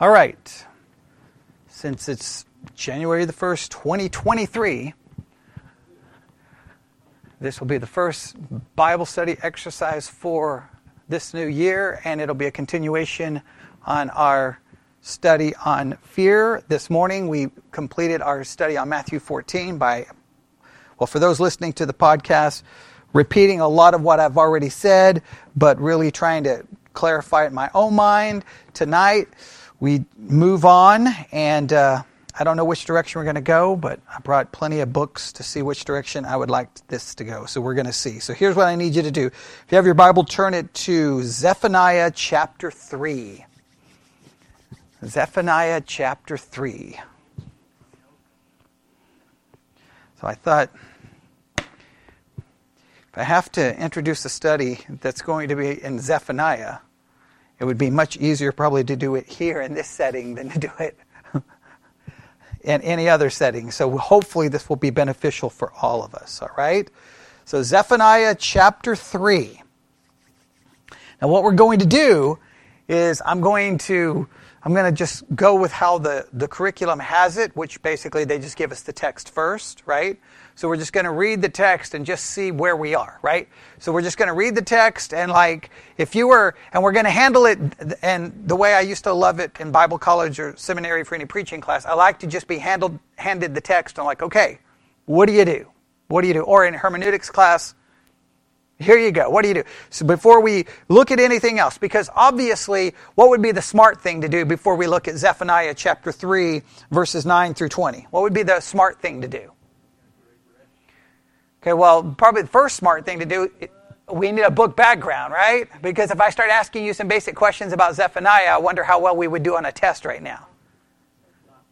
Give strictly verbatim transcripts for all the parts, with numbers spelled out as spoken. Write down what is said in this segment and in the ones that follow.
All right, since it's January the first, twenty twenty-three, this will be the first Bible study exercise for this new year, and it'll be a continuation on our study on fear. This morning we completed our study on Matthew fourteen by, well, for those listening to the podcast, repeating a lot of what I've already said, but really trying to clarify it in my own mind. Tonight we move on, and uh, I don't know which direction we're going to go, but I brought plenty of books to see which direction I would like this to go, so we're going to see. So here's what I need you to do. If you have your Bible, turn it to Zephaniah chapter three. Zephaniah chapter three. So I thought, if I have to introduce a study that's going to be in Zephaniah, it would be much easier probably to do it here in this setting than to do it in any other setting. So hopefully this will be beneficial for all of us, all right? So Zephaniah chapter three. Now what we're going to do is I'm going to I'm going to just go with how the, the curriculum has it, which basically they just give us the text first, right? So we're just going to read the text and just see where we are, right? So we're just going to read the text and like if you were, and we're going to handle it, and the way I used to love it in Bible college or seminary for any preaching class, I like to just be handled, handed the text and like, okay, what do you do? What do you do? Or in hermeneutics class, here you go. What do you do? So before we look at anything else, because obviously what would be the smart thing to do before we look at Zephaniah chapter three, verses nine through twenty? What would be the smart thing to do? Okay, well, probably the first smart thing to do, we need a book background, right? Because if I start asking you some basic questions about Zephaniah, I wonder how well we would do on a test right now.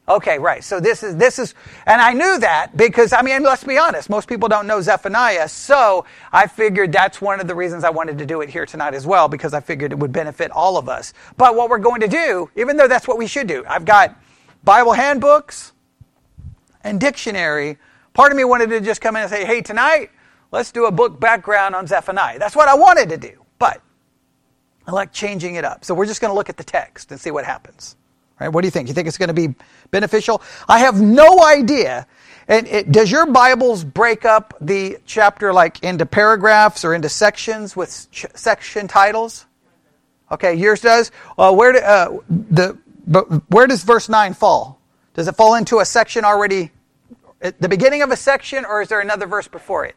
Okay, right. So this is, this is, and I knew that because, I mean, let's be honest, most people don't know Zephaniah, so I figured that's one of the reasons I wanted to do it here tonight as well, because I figured it would benefit all of us. But what we're going to do, even though that's what we should do, I've got Bible handbooks and dictionary. Part of me wanted to just come in and say, hey, tonight, let's do a book background on Zephaniah. That's what I wanted to do, but I like changing it up. So we're just going to look at the text and see what happens. Right, what do you think? You think it's going to be beneficial? I have no idea. And it, does your Bibles break up the chapter like into paragraphs or into sections with ch- section titles? Okay, yours does. Uh, where do, uh, the but where does verse nine fall? Does it fall into a section already at the beginning of a section, or is there another verse before it?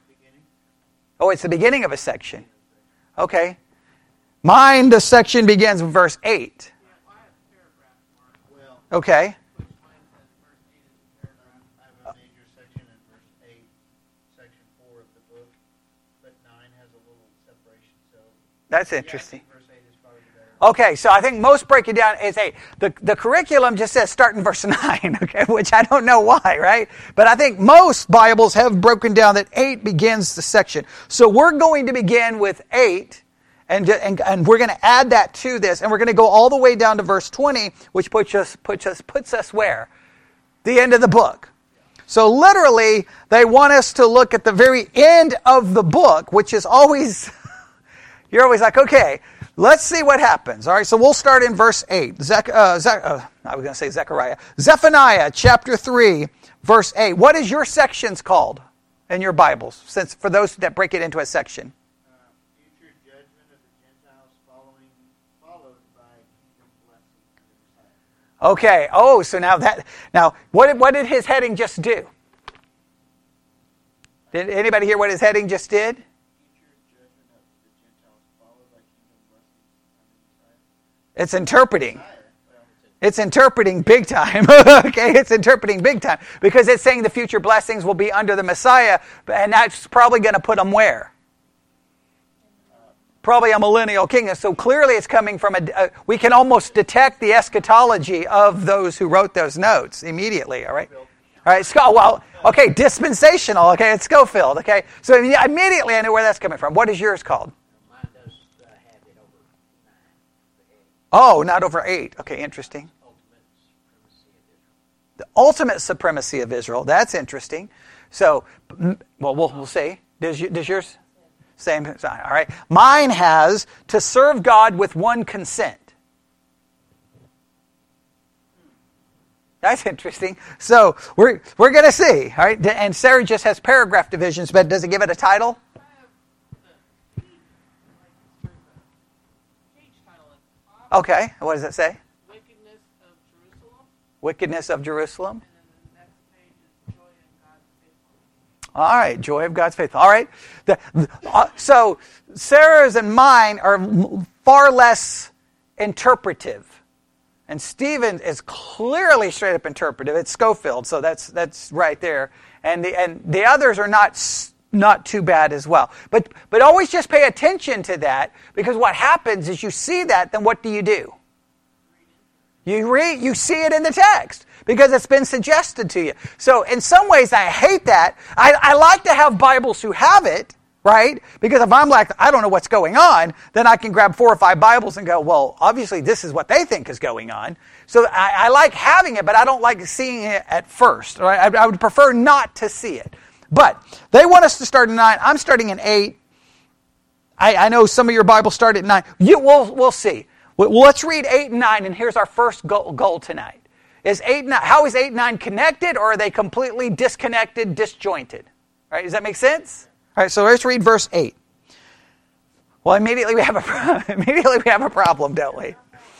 Oh, it's the beginning of a section. Okay, mine the section begins with verse eight. Okay. I have a major section in verse eight, section four of the book, but nine has a little separation. So that's interesting. Yeah, verse eight is probably better. Okay, so I think most break it down is eight. The the curriculum just says start in verse nine, okay, which I don't know why, right? But I think most Bibles have broken down that eight begins the section. So we're going to begin with eight. And, and and we're going to add that to this, and we're going to go all the way down to verse twenty, which puts us puts us puts us where? The end of the book. So literally, they want us to look at the very end of the book, which is always you're always like, okay, let's see what happens. All right, so we'll start in verse eight. Zech, uh, Zech, uh, I was going to say Zechariah, Zephaniah chapter three, verse eight. What is your sections called in your Bibles? Since for those that break it into a section. Okay, oh, so now that, now, what did, what did his heading just do? Did anybody hear what his heading just did? It's interpreting. It's interpreting big time, okay? It's interpreting big time, because it's saying the future blessings will be under the Messiah, and that's probably going to put them where? Probably a millennial kingdom. So clearly it's coming from a, a, we can almost detect the eschatology of those who wrote those notes immediately, all right? All right, Sco, well, okay, dispensational, okay, it's Scofield, okay? So immediately I knew where that's coming from. What is yours called? Mine does have it over nine. Oh, not over eight. Okay, interesting. The ultimate supremacy of Israel. That's interesting. So, well, we'll, we'll see. Does, you, does yours... Same sign, all right? Mine has to serve God with one consent. That's interesting. So we're we're going to see. All right? And Sarah just has paragraph divisions, but does it give it a title? Okay. What does it say? Wickedness of Jerusalem. Wickedness of Jerusalem. All right, joy of God's faithfulness. All right, the, the, uh, so Sarah's and mine are far less interpretive, and Stephen is clearly straight up interpretive. It's Scofield, so that's that's right there. And the and the others are not not too bad as well. But but always just pay attention to that, because what happens is you see that, then what do you do? You read, you see it in the text because it's been suggested to you. So in some ways, I hate that. I, I like to have Bibles who have it, right? Because if I'm like, I don't know what's going on, then I can grab four or five Bibles and go, well, obviously this is what they think is going on. So I, I like having it, but I don't like seeing it at first. Right? I, I would prefer not to see it. But they want us to start at nine. I'm starting at eight. I, I know some of your Bibles start at nine. You, we'll, we'll see. Well, let's read eight and nine, and here's our first goal, goal tonight. Is eight, nine, how is eight and nine connected, or are they completely disconnected, disjointed? All right, does that make sense? All right, so let's read verse eight. Well, immediately we have a problem, immediately we have a problem, don't we?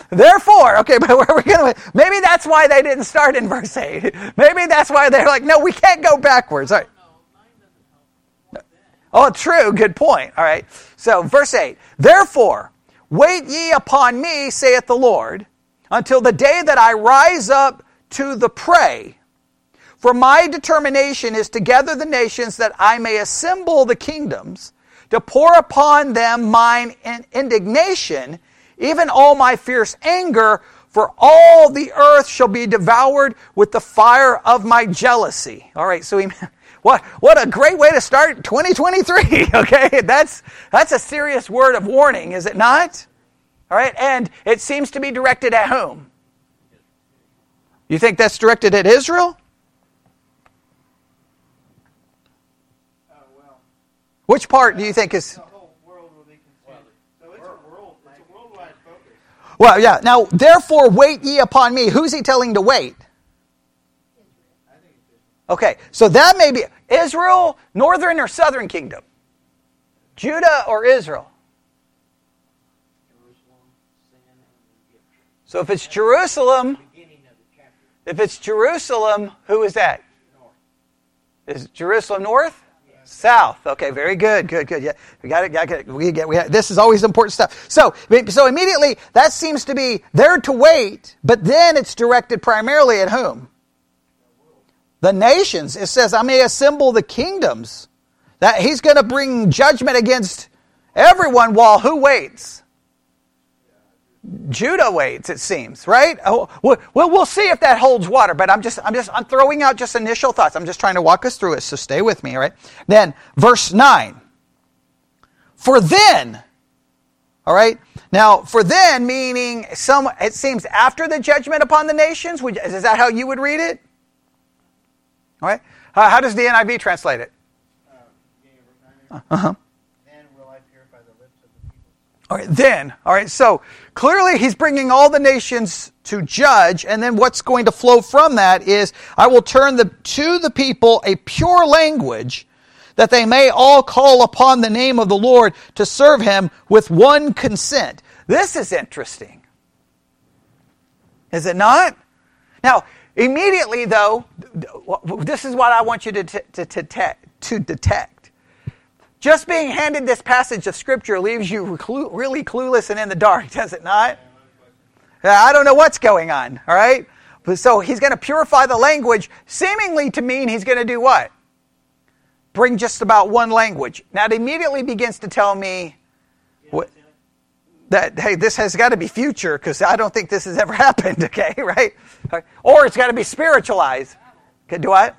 Therefore, okay, but where are we going to? Maybe that's why they didn't start in verse eight. Maybe that's why they're like, no, we can't go backwards. All right. Oh, true, good point. All right, so verse eight. Therefore, wait ye upon me, saith the Lord, until the day that I rise up to the prey. For my determination is to gather the nations, that I may assemble the kingdoms, to pour upon them mine indignation, even all my fierce anger, for all the earth shall be devoured with the fire of my jealousy. All right, so he... What what a great way to start twenty twenty-three, okay? That's that's a serious word of warning, is it not? All right, and it seems to be directed at whom? You think that's directed at Israel? Uh, well, Which part do you think is... The whole world will be consumed. So it's a world, it's a worldwide focus. Well, yeah. Now, therefore, wait ye upon me. Who's he telling to wait? Okay, so that may be Israel, northern or southern kingdom? Judah or Israel? So if it's Jerusalem, if it's Jerusalem, who is that? Is Jerusalem north? South. Okay, very good, good, good. Yeah, we got it. Got it. We get. We. Got, this is always important stuff. So, so immediately that seems to be there to wait, but then it's directed primarily at whom? The nations. It says, I may assemble the kingdoms. That he's going to bring judgment against everyone while who waits? Judah waits, it seems, right? Oh, well, we'll see if that holds water, but I'm just, I'm just, I'm throwing out just initial thoughts. I'm just trying to walk us through it, so stay with me, all right? Then, verse nine. For then, all right? Now, for then, meaning some, it seems after the judgment upon the nations, would, is that how you would read it? All right. Uh, how does the N I V translate it? Uh huh. Then will I purify the lips of the people. All right. Then. All right. So clearly, he's bringing all the nations to judge, and then what's going to flow from that is, I will turn the, to the people a pure language, that they may all call upon the name of the Lord to serve Him with one consent. This is interesting, is it not? Now. Immediately, though, this is what I want you to, t- to, to, to detect. Just being handed this passage of Scripture leaves you clu- really clueless and in the dark, does it not? I don't know what's going on, all right? So he's going to purify the language, seemingly to mean he's going to do what? Bring just about one language. Now, it immediately begins to tell me what, that, hey, this has got to be future, because I don't think this has ever happened, okay, right? Or it's got to be spiritualized. Okay, do I?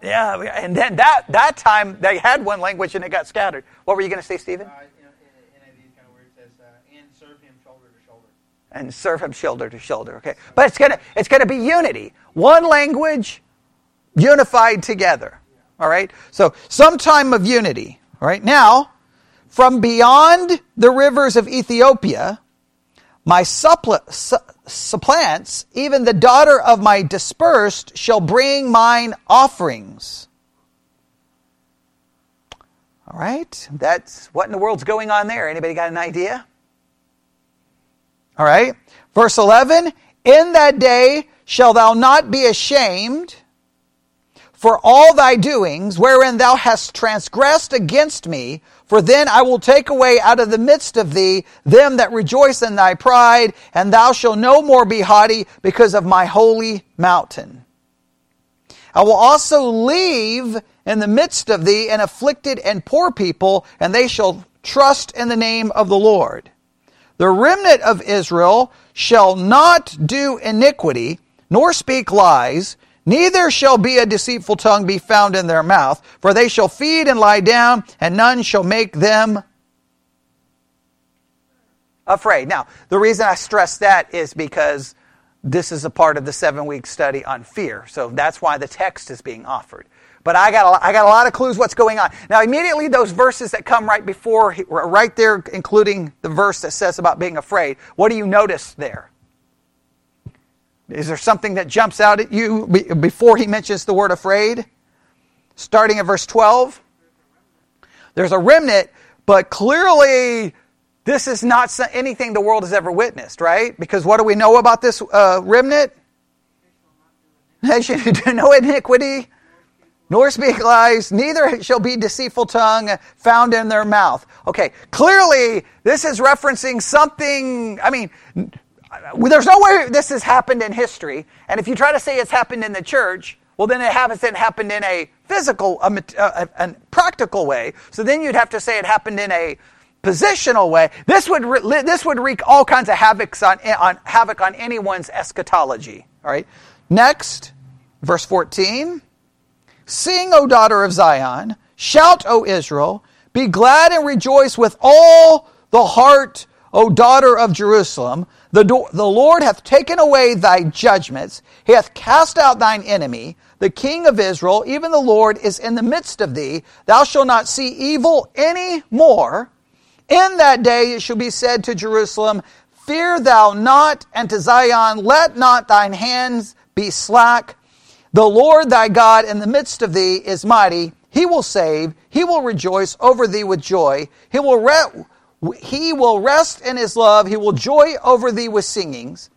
Yeah, and then that that time they had one language and it got scattered. What were you going to say, Stephen? Uh, you know, N I V is kind of weird. It says, uh, and serve him shoulder to shoulder. And serve him shoulder to shoulder, okay. But it's going to it's going to be unity. One language unified together, all right? So, some time of unity, all right? Now, from beyond the rivers of Ethiopia, my suppl- su- supplants, even the daughter of my dispersed shall bring mine offerings. All right, that's what in the world's going on there. Anybody got an idea? All right, verse eleven, in that day shall thou not be ashamed for all thy doings, wherein thou hast transgressed against me, for then I will take away out of the midst of thee them that rejoice in thy pride, and thou shalt no more be haughty because of my holy mountain. I will also leave in the midst of thee an afflicted and poor people, and they shall trust in the name of the Lord. The remnant of Israel shall not do iniquity, nor speak lies, neither shall be a deceitful tongue be found in their mouth, for they shall feed and lie down, and none shall make them afraid. Now, the reason I stress that is because this is a part of the seven-week study on fear, so that's why the text is being offered. But I got a, I got a lot of clues what's going on. Now, immediately those verses that come right before, right there, including the verse that says about being afraid, what do you notice there? Is there something that jumps out at you before he mentions the word afraid? Starting at verse twelve. There's a remnant, but clearly this is not anything the world has ever witnessed, right? Because what do we know about this uh, remnant? They shall do no iniquity, nor speak lies, neither shall be deceitful tongue found in their mouth. Okay, clearly this is referencing something, I mean... There's no way this has happened in history, and if you try to say it's happened in the church, well, then it hasn't happened in a physical, a, a, a practical way. So then you'd have to say it happened in a positional way. This would re, this would wreak all kinds of havoc on, on havoc on anyone's eschatology. All right. Next, verse fourteen: Sing, O daughter of Zion! Shout, O Israel! Be glad and rejoice with all the heart, O daughter of Jerusalem. The, do- the Lord hath taken away thy judgments. He hath cast out thine enemy. The King of Israel, even the Lord, is in the midst of thee. Thou shalt not see evil any more. In that day it shall be said to Jerusalem, Fear thou not, and to Zion, Let not thine hands be slack. The Lord thy God in the midst of thee is mighty. He will save. He will rejoice over thee with joy. He will re- He will rest in his love. He will joy over thee with singings.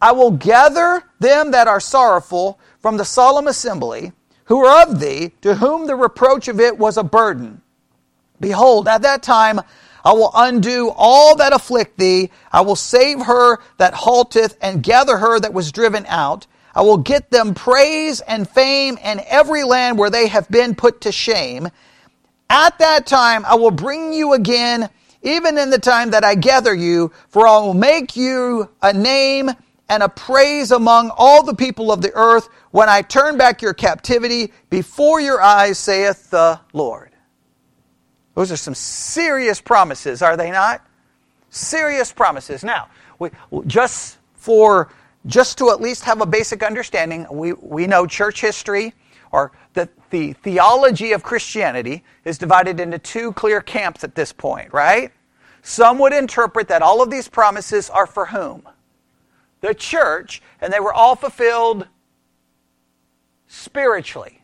I will gather them that are sorrowful from the solemn assembly, who are of thee, to whom the reproach of it was a burden. Behold, at that time I will undo all that afflict thee. I will save her that halteth, and gather her that was driven out. I will get them praise and fame in every land where they have been put to shame. At that time I will bring you again, even in the time that I gather you, for I will make you a name and a praise among all the people of the earth, when I turn back your captivity before your eyes, saith the Lord. Those are some serious promises, are they not? Serious promises. Now, we, just for just to at least have a basic understanding, we, we know church history, or that the theology of Christianity is divided into two clear camps at this point, right? Some would interpret that all of these promises are for whom? The church, and they were all fulfilled spiritually,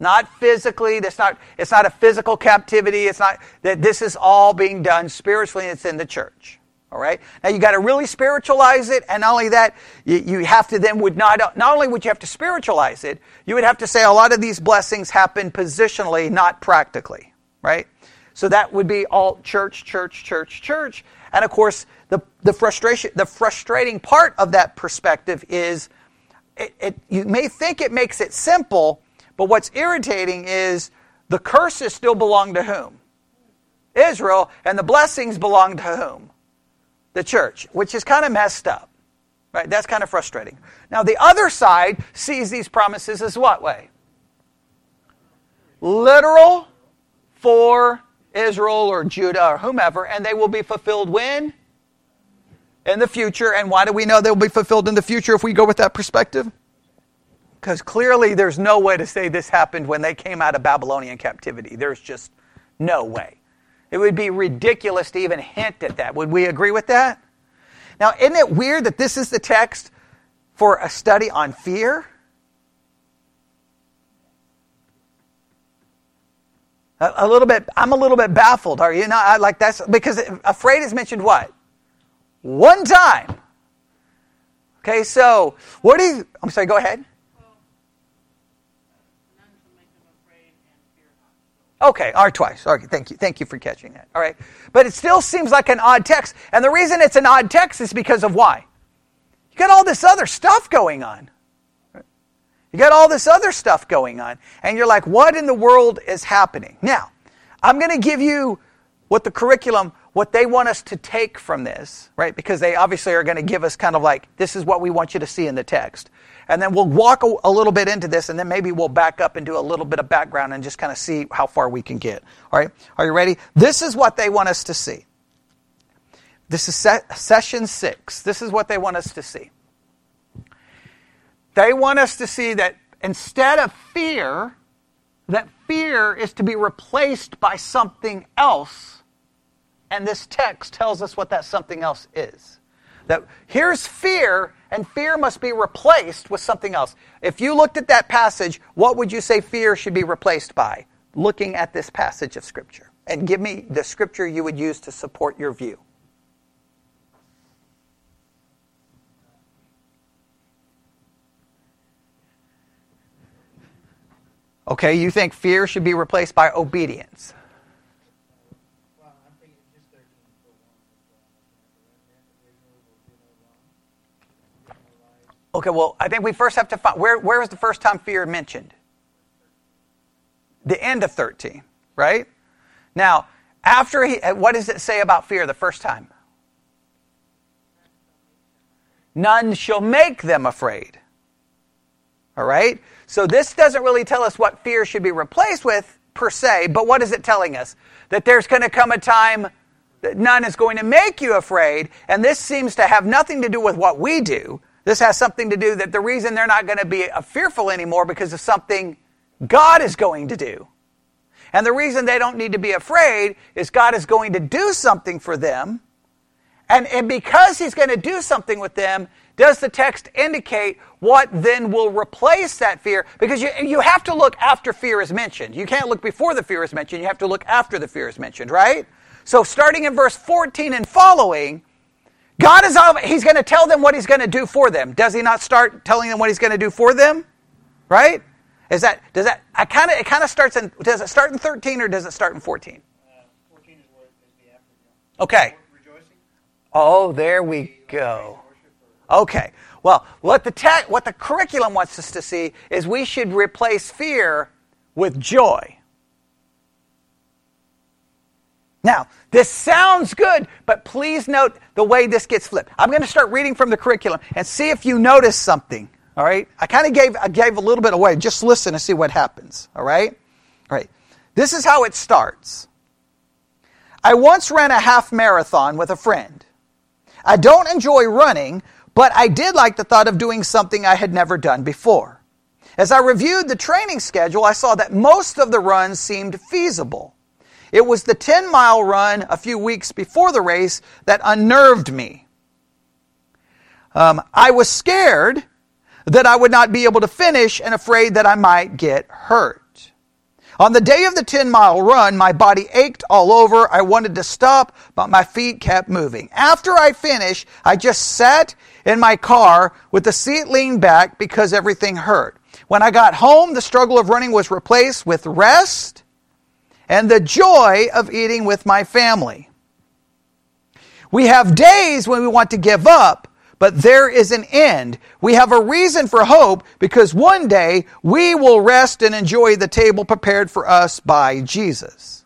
not physically. That's not, it's not a physical captivity. It's not that this is all being done spiritually, and it's in the church. All right. Now you got to really spiritualize it, and not only that, you, you have to then would not not only would you have to spiritualize it, you would have to say a lot of these blessings happen positionally, not practically, right? So that would be all church, church, church, church, and of course the the frustration, the frustrating part of that perspective is, it, it you may think it makes it simple, but what's irritating is the curses still belong to whom? Israel, and the blessings belong to whom? The church, which is kind of messed up, right? That's kind of frustrating. Now, the other side sees these promises as what way? Literal for Israel or Judah or whomever, and they will be fulfilled when? In the future. And why do we know they will be fulfilled in the future if we go with that perspective? Because clearly there's no way to say this happened when they came out of Babylonian captivity. There's just no way. It would be ridiculous to even hint at that. Would we agree with that? Now, isn't it weird that this is the text for a study on fear? A, a little bit, I'm a little bit baffled. Are you not? I, like that's because afraid is mentioned what? One time. Okay, so what do you, I'm sorry, go ahead. Okay, or twice. Okay, thank you. Thank you for catching that. All right. But it still seems like an odd text. And the reason it's an odd text is because of why? You got all this other stuff going on. You got all this other stuff going on. And you're like, what in the world is happening? Now, I'm going to give you what the curriculum, what they want us to take from this, right? Because they obviously are going to give us kind of like, this is what we want you to see in the text. And then we'll walk a, a little bit into this, and then maybe we'll back up and do a little bit of background and just kind of see how far we can get. All right? Are you ready? This is what they want us to see. This is se- session six. This is what they want us to see. They want us to see that instead of fear, that fear is to be replaced by something else. And this text tells us what that something else is. That here's fear, and fear must be replaced with something else. If you looked at that passage, what would you say fear should be replaced by? Looking at this passage of Scripture. And give me the Scripture you would use to support your view. Okay, you think fear should be replaced by obedience. Okay, well, I think we first have to find, where, where was the first time fear mentioned? The end of thirteen, right? Now, after he, what does it say about fear the first time? None shall make them afraid. All right? So this doesn't really tell us what fear should be replaced with, per se, but what is it telling us? That there's going to come a time that none is going to make you afraid, and this seems to have nothing to do with what we do. This has something to do that the reason they're not going to be fearful anymore because of something God is going to do. And the reason they don't need to be afraid is God is going to do something for them. And, and because he's going to do something with them, does the text indicate what then will replace that fear? Because you, you have to look after fear is mentioned. You can't look before the fear is mentioned. You have to look after the fear is mentioned, right? So starting in verse fourteen and following, God is all, he's going to tell them what he's going to do for them. Does he not start telling them what he's going to do for them? Right? Is that, does that, I kind of, it kind of starts in, does it start in thirteen or does it start in fourteen? Uh, fourteen is what it's the after. Okay. Rejoicing. Oh, there we go. Okay. Well, what the te- what the curriculum wants us to see is we should replace fear with joy. Now, this sounds good, but please note the way this gets flipped. I'm going to start reading from the curriculum and see if you notice something, all right? I kind of gave I gave a little bit away. Just listen and see what happens, all right? All right. This is how it starts. I once ran a half marathon with a friend. I don't enjoy running, but I did like the thought of doing something I had never done before. As I reviewed the training schedule, I saw that most of the runs seemed feasible. It was the ten-mile run a few weeks before the race that unnerved me. Um, I was scared that I would not be able to finish and afraid that I might get hurt. On the day of the ten-mile run, my body ached all over. I wanted to stop, but my feet kept moving. After I finished, I just sat in my car with the seat leaned back because everything hurt. When I got home, the struggle of running was replaced with rest and the joy of eating with my family. We have days when we want to give up, but there is an end. We have a reason for hope because one day we will rest and enjoy the table prepared for us by Jesus.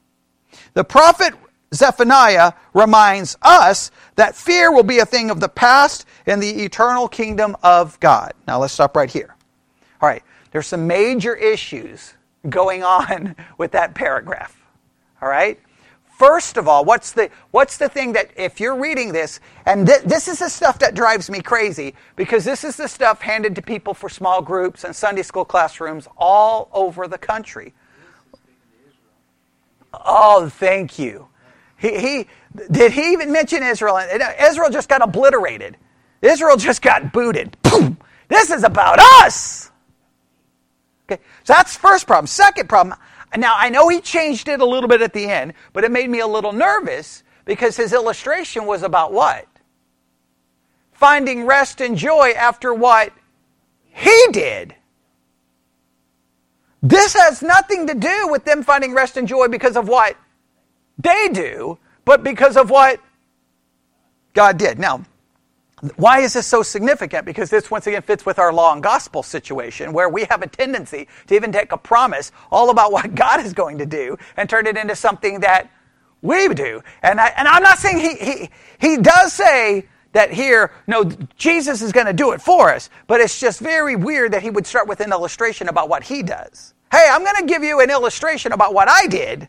The prophet Zephaniah reminds us that fear will be a thing of the past in the eternal kingdom of God. Now let's stop right here. All right, there's some major issues going on with that paragraph. All right? First of all, what's the what's the thing that if you're reading this, and th- this is the stuff that drives me crazy, because this is the stuff handed to people for small groups and Sunday school classrooms all over the country. Oh, thank you. He, he did he even mention Israel? Israel just got obliterated. Israel just got booted. Boom! This is about us. Okay, so that's the first problem. Second problem, now I know he changed it a little bit at the end, but it made me a little nervous because his illustration was about what? Finding rest and joy after what he did. This has nothing to do with them finding rest and joy because of what they do, but because of what God did. Now, why is this so significant? Because this, once again, fits with our law and gospel situation where we have a tendency to even take a promise all about what God is going to do and turn it into something that we do. And, I, and I'm not saying he, he, he does say that here, no, Jesus is going to do it for us, but it's just very weird that he would start with an illustration about what he does. Hey, I'm going to give you an illustration about what I did,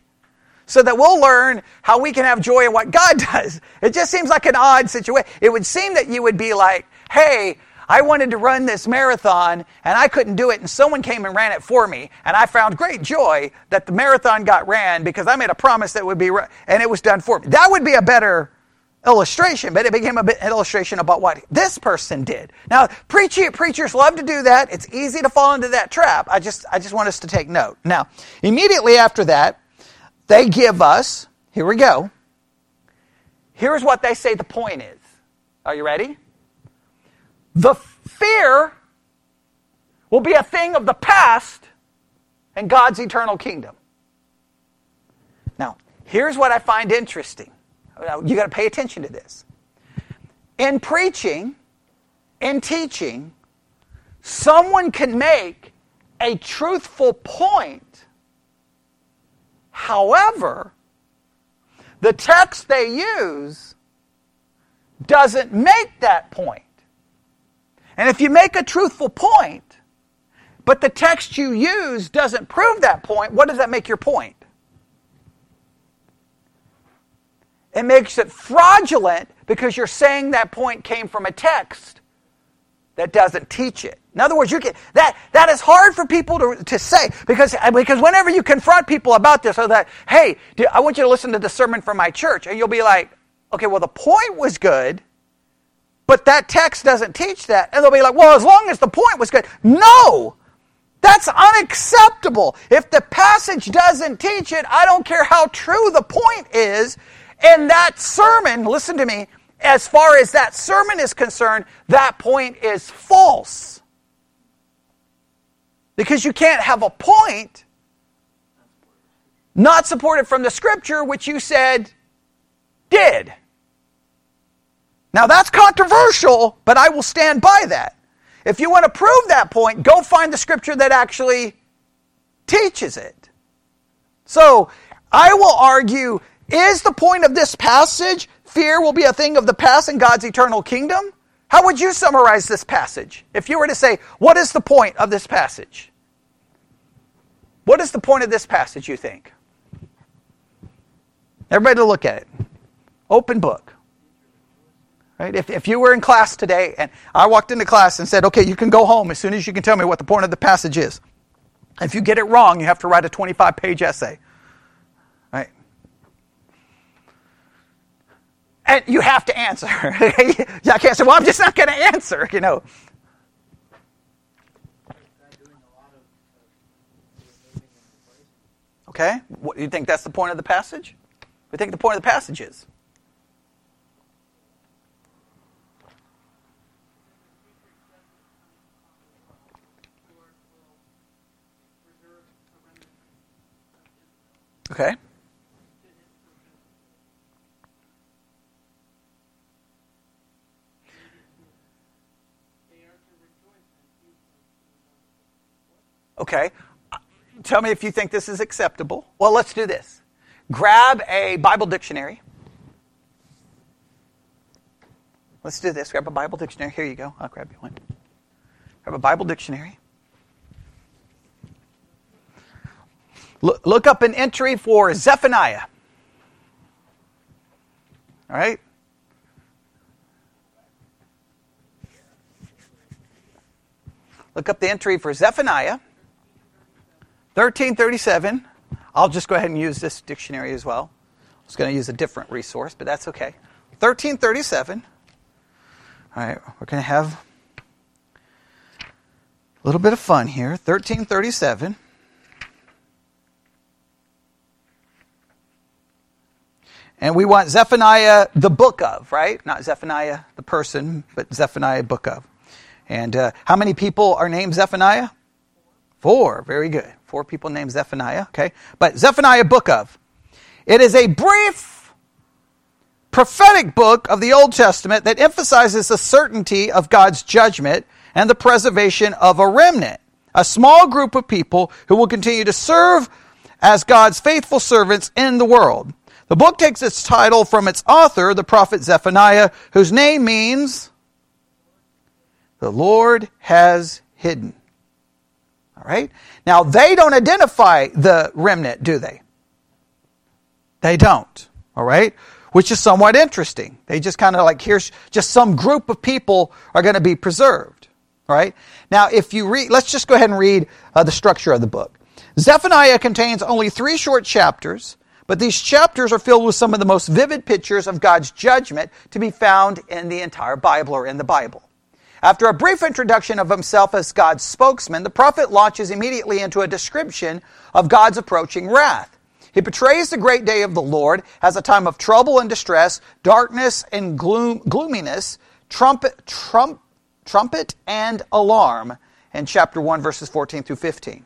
so that we'll learn how we can have joy in what God does. It just seems like an odd situation. It would seem that you would be like, hey, I wanted to run this marathon, and I couldn't do it, and someone came and ran it for me, and I found great joy that the marathon got ran because I made a promise that would be, and it was done for me. That would be a better illustration, but it became a bit an illustration about what this person did. Now, preachers love to do that. It's easy to fall into that trap. I just, I just want us to take note. Now, immediately after that, they give us, here we go, here's what they say the point is. Are you ready? The fear will be a thing of the past in God's eternal kingdom. Now, here's what I find interesting. You got to pay attention to this. In preaching, in teaching, someone can make a truthful point. However, the text they use doesn't make that point. And if you make a truthful point, but the text you use doesn't prove that point, what does that make your point? It makes it fraudulent because you're saying that point came from a text that doesn't teach it. In other words, you can, that, that is hard for people to, to say because, because whenever you confront people about this or that, hey, do, I want you to listen to the sermon from my church, and you'll be like, okay, well, the point was good, but that text doesn't teach that. And they'll be like, well, as long as the point was good. No! That's unacceptable. If the passage doesn't teach it, I don't care how true the point is, and that sermon, listen to me, as far as that sermon is concerned, that point is false. Because you can't have a point not supported from the Scripture, which you said did. Now that's controversial, but I will stand by that. If you want to prove that point, go find the Scripture that actually teaches it. So, I will argue, is the point of this passage, fear will be a thing of the past in God's eternal kingdom? How would you summarize this passage? If you were to say, what is the point of this passage? What is the point of this passage, you think? Everybody to look at it. Open book. Right? If, if you were in class today, and I walked into class and said, okay, you can go home as soon as you can tell me what the point of the passage is. If you get it wrong, you have to write a twenty-five page essay. And you have to answer. I can't say, well, I'm just not going to answer, you know. Okay? What, you think that's the point of the passage? We think the point of the passage is. Okay. Okay, tell me if you think this is acceptable. Well, let's do this. Grab a Bible dictionary. Let's do this. Grab a Bible dictionary. Here you go. I'll grab you one. Grab a Bible dictionary. Look, look up an entry for Zephaniah. All right? Look up the entry for Zephaniah. thirteen thirty-seven. I'll just go ahead and use this dictionary as well. was going to use a different resource, but that's okay. thirteen thirty-seven. All right, we're going to have a little bit of fun here. thirteen thirty-seven. And we want Zephaniah the book of, right? Not Zephaniah the person, but Zephaniah book of. And uh, how many people are named Zephaniah? Four. Very good. Four people named Zephaniah, okay? But Zephaniah book of. It is a brief prophetic book of the Old Testament that emphasizes the certainty of God's judgment and the preservation of a remnant, a small group of people who will continue to serve as God's faithful servants in the world. The book takes its title from its author, the prophet Zephaniah, whose name means the Lord has hidden. All right? Now, they don't identify the remnant, do they? They don't. All right? Which is somewhat interesting. They just kind of like, here's just some group of people are going to be preserved. All right? Now, if you read, let's just go ahead and read uh, the structure of the book. Zephaniah contains only three short chapters. But these chapters are filled with some of the most vivid pictures of God's judgment to be found in the entire Bible or in the Bible. After a brief introduction of himself as God's spokesman, the prophet launches immediately into a description of God's approaching wrath. He portrays the great day of the Lord as a time of trouble and distress, darkness and gloom, gloominess, trumpet, trump, trumpet and alarm in chapter one, verses fourteen through fifteen.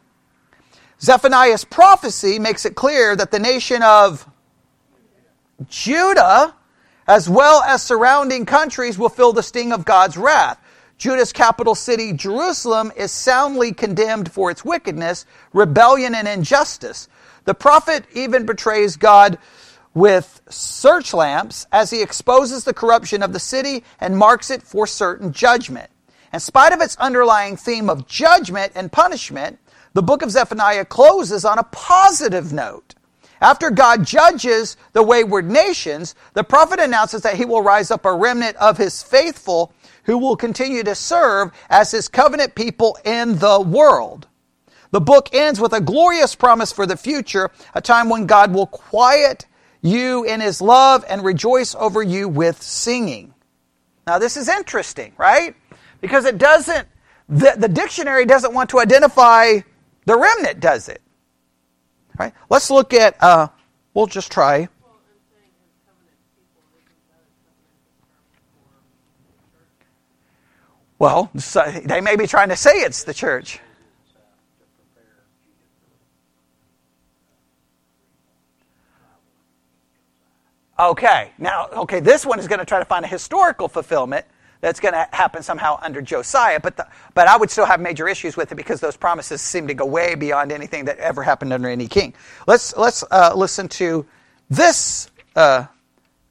Zephaniah's prophecy makes it clear that the nation of Judah, as well as surrounding countries, will feel the sting of God's wrath. Judah's capital city, Jerusalem, is soundly condemned for its wickedness, rebellion, and injustice. The prophet even betrays God with search lamps as he exposes the corruption of the city and marks it for certain judgment. In spite of its underlying theme of judgment and punishment, the book of Zephaniah closes on a positive note. After God judges the wayward nations, the prophet announces that he will rise up a remnant of his faithful who will continue to serve as his covenant people in the world. The book ends with a glorious promise for the future, a time when God will quiet you in his love and rejoice over you with singing. Now this is interesting, right? Because it doesn't, the, the dictionary doesn't want to identify the remnant, does it? All right. Let's look at, uh, we'll just try. Well, so they may be trying to say it's the church. Okay. Now, okay, this one is going to try to find a historical fulfillment that's going to happen somehow under Josiah, but the, but I would still have major issues with it because those promises seem to go way beyond anything that ever happened under any king. Let's let's uh, listen to this uh,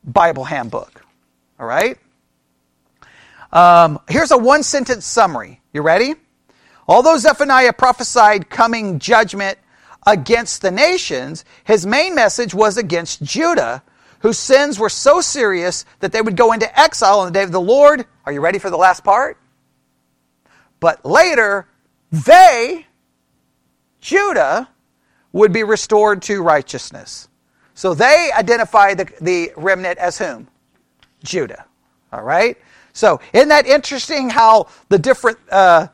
Bible handbook. All right, um, here's a one-sentence summary. You ready? Although Zephaniah prophesied coming judgment against the nations, his main message was against Judah, whose sins were so serious that they would go into exile on the day of the Lord. Are you ready for the last part? But later, they, Judah, would be restored to righteousness. So they identify the, the remnant as whom? Judah. All right? So isn't that interesting how the different uh,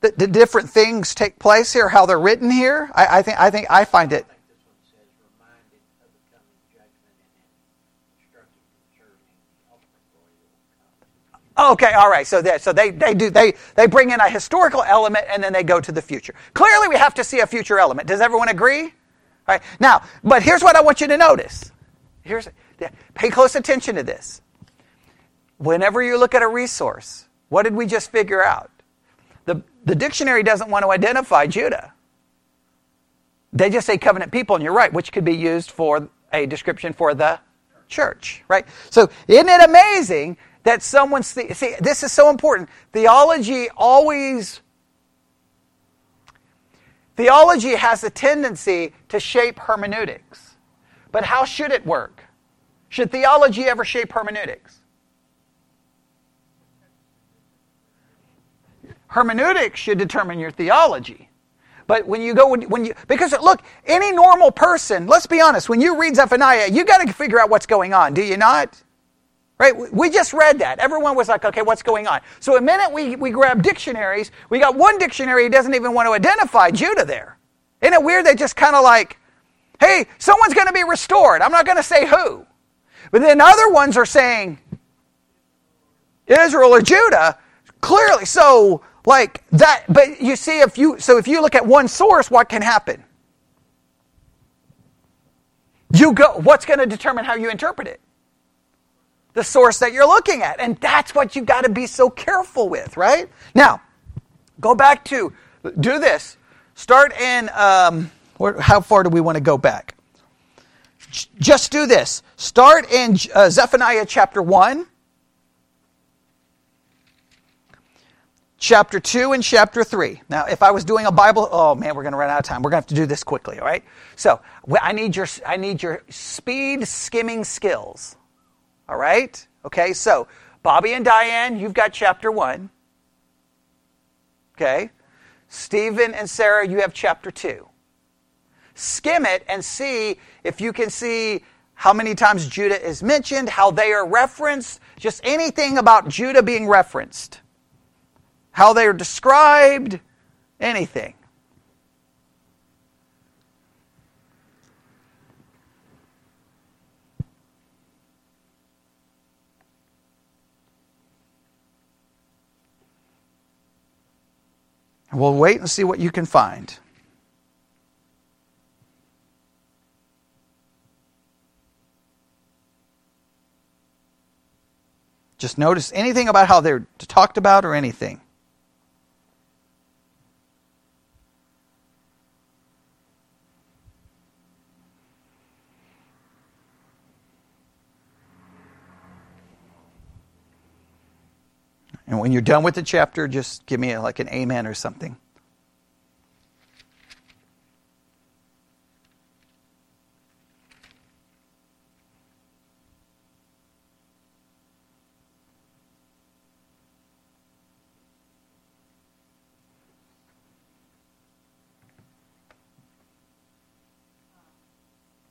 the, the different things take place here, how they're written here? I, I think I think I find it. Okay, all right. So, so they they do they they bring in a historical element and then they go to the future. Clearly, we have to see a future element. Does everyone agree? All right. Now, but here's what I want you to notice. Here's pay close attention to this. Whenever you look at a resource, what did we just figure out? The the dictionary doesn't want to identify Judah. They just say covenant people, and you're right, which could be used for a description for the church, right? So, isn't it amazing? That someone's, the- see, this is so important. Theology always, theology has a tendency to shape hermeneutics. But how should it work? Should theology ever shape hermeneutics? Hermeneutics should determine your theology. But when you go, when, when you, because look, any normal person, let's be honest, when you read Zephaniah, you got to figure out what's going on, do you not? Right? We just read that. Everyone was like, okay, what's going on? So a minute we, we grab dictionaries, we got one dictionary who doesn't even want to identify Judah there. Isn't it weird? They just kind of like, hey, someone's going to be restored. I'm not going to say who. But then other ones are saying Israel or Judah, clearly. So, like that, but you see, if you so if you look at one source, what can happen? You go, what's going to determine how you interpret it? The source that you're looking at. And that's what you got to be so careful with, right? Now, go back to, do this. Start in, um, where, how far do we want to go back? Just do this. Start in uh, Zephaniah chapter one. Chapter two and chapter three. Now, if I was doing a Bible, oh man, we're going to run out of time. We're going to have to do this quickly, all right? So, I need your I need your speed skimming skills. All right? Okay, so, Bobby and Diane, you've got chapter one. Okay? Stephen and Sarah, you have chapter two. Skim it and see if you can see how many times Judah is mentioned, how they are referenced, just anything about Judah being referenced. How they are described, anything. We'll wait and see what you can find. Just notice anything about how they're talked about or anything. And when you're done with the chapter, just give me like an amen or something.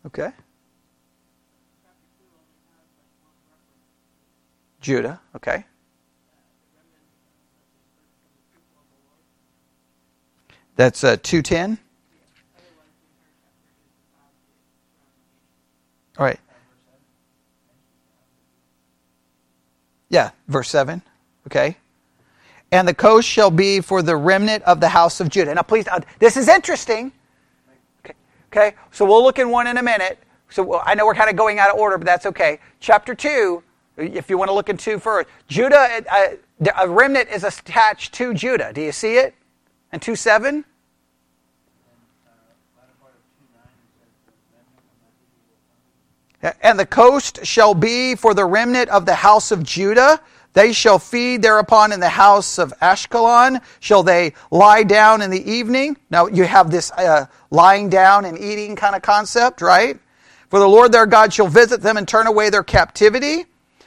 Okay. Judah, okay. That's uh, two ten. All right. Yeah, verse seven. Okay. And the coast shall be for the remnant of the house of Judah. Now, please, uh, this is interesting. Okay. Okay. So we'll look in one in a minute. So we'll, I know we're kind of going out of order, but that's okay. Chapter two, if you want to look in two first. Judah, uh, a remnant is attached to Judah. Do you see it? And two seven? And the coast shall be for the remnant of the house of Judah. They shall feed thereupon in the house of Ashkelon. Shall they lie down in the evening? Now you have this uh, lying down and eating kind of concept, right? For the Lord their God shall visit them and turn away their captivity.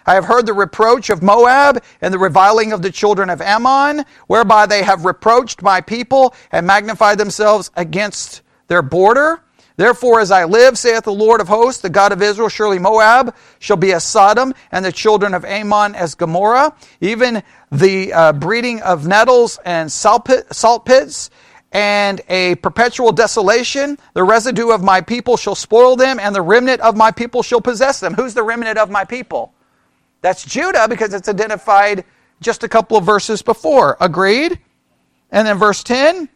I have heard the reproach of Moab and the reviling of the children of Ammon, whereby they have reproached my people and magnified themselves against their border. Therefore, as I live, saith the Lord of hosts, the God of Israel, surely Moab shall be as Sodom, and the children of Ammon as Gomorrah, even the uh, breeding of nettles and salt, pit, salt pits, and a perpetual desolation. The residue of my people shall spoil them, and the remnant of my people shall possess them. Who's the remnant of my people? That's Judah, because it's identified just a couple of verses before. Agreed? And then verse ten,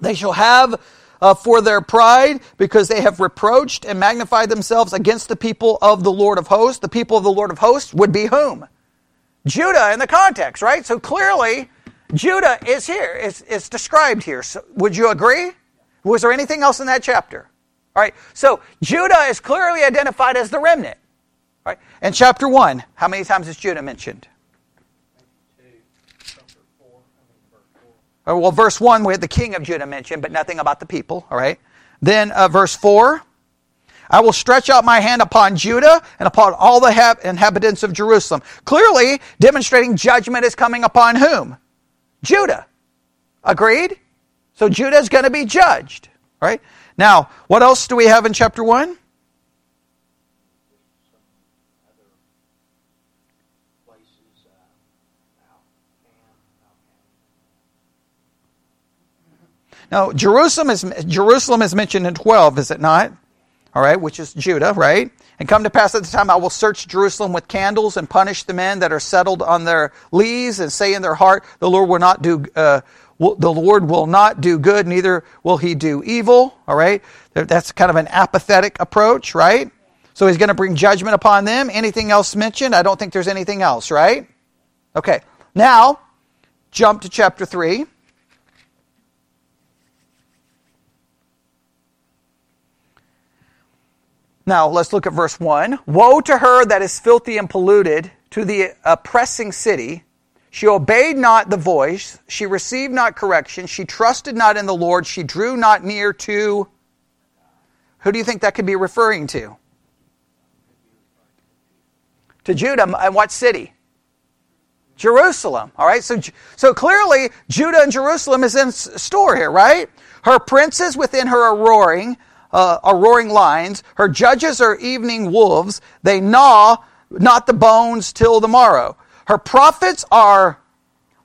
they shall have uh, for their pride, because they have reproached and magnified themselves against the people of the Lord of hosts. The people of the Lord of hosts would be whom? Judah in the context, right? So clearly, Judah is here. It's, it's described here. So would you agree? Was there anything else in that chapter? All right. So Judah is clearly identified as the remnant. Right. And chapter one, how many times is Judah mentioned? Well, verse one, we had the king of Judah mentioned, but nothing about the people. All right. Then uh, verse four, I will stretch out my hand upon Judah and upon all the ha- inhabitants of Jerusalem. Clearly demonstrating judgment is coming upon whom? Judah. Agreed? So Judah is going to be judged. All right. Now, what else do we have in chapter one? Now, Jerusalem is Jerusalem is mentioned in twelve, is it not? All right, which is Judah, right? And come to pass at the time I will search Jerusalem with candles and punish the men that are settled on their lees and say in their heart, the Lord will not do uh, will, the Lord will not do good, neither will he do evil. All right, that's kind of an apathetic approach, right? So he's going to bring judgment upon them. Anything else mentioned? I don't think there's anything else, right? Okay, now jump to chapter three. Now, let's look at verse one. Woe to her that is filthy and polluted, to the oppressing city. She obeyed not the voice. She received not correction. She trusted not in the Lord. She drew not near to... Who do you think that could be referring to? To Judah. And what city? Jerusalem. All right, so, so clearly, Judah and Jerusalem is in store here, right? Her princes within her are roaring... Uh, are roaring lions. Her judges are evening wolves. They gnaw not the bones till the morrow. Her prophets are